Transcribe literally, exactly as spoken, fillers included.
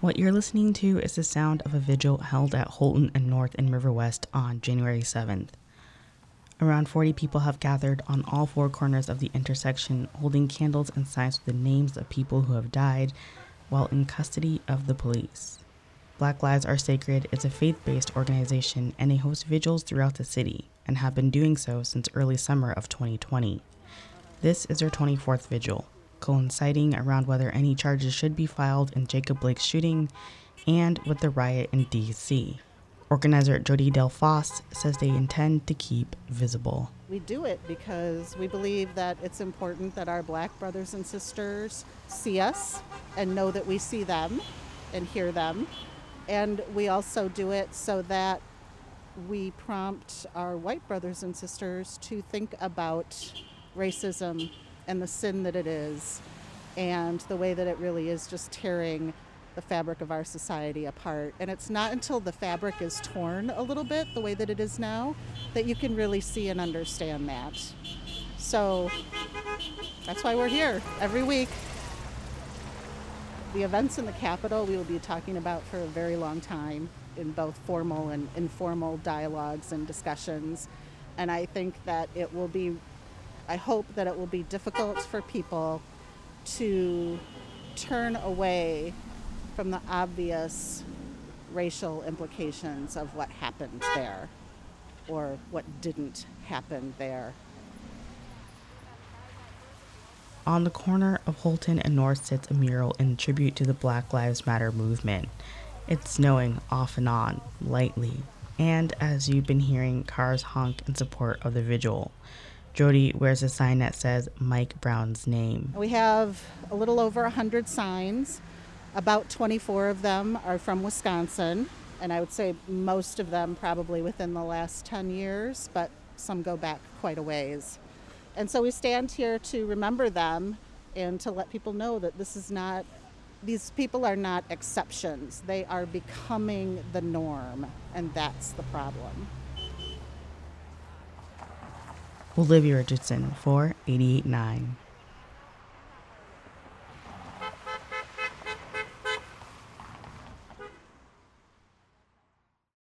What you're listening to is the sound of a vigil held at Holton and North in Riverwest on January seventh. Around forty people have gathered on all four corners of the intersection, holding candles and signs with the names of people who have died while in custody of the police. Black Lives Are Sacred is a faith-based organization, and they host vigils throughout the city and have been doing so since early summer of twenty twenty. This is their twenty-fourth vigil, coinciding around whether any charges should be filed in Jacob Blake's shooting and with the riot in D C. Organizer Jody Del Foss says they intend to keep visible. We do it because we believe that it's important that our Black brothers and sisters see us and know that we see them and hear them. And we also do it so that we prompt our white brothers and sisters to think about racism and the sin that it is, and the way that it really is just tearing the fabric of our society apart. And it's not until the fabric is torn a little bit, the way that it is now, that you can really see and understand that. So that's why we're here every week. The events in the Capitol we will be talking about for a very long time, in both formal and informal dialogues and discussions. And I think that it will be I hope that it will be difficult for people to turn away from the obvious racial implications of what happened there or what didn't happen there. On the corner of Holton and North sits a mural in tribute to the Black Lives Matter movement. It's snowing off and on, lightly, and as you've been hearing, cars honk in support of the vigil. Jody wears a sign that says Mike Brown's name. We have a little over one hundred signs. About twenty-four of them are from Wisconsin, and I would say most of them probably within the last ten years, but some go back quite a ways. And so we stand here to remember them and to let people know that this is not, these people are not exceptions. They are becoming the norm, and that's the problem. Olivia Richardson for eighty-eight point nine.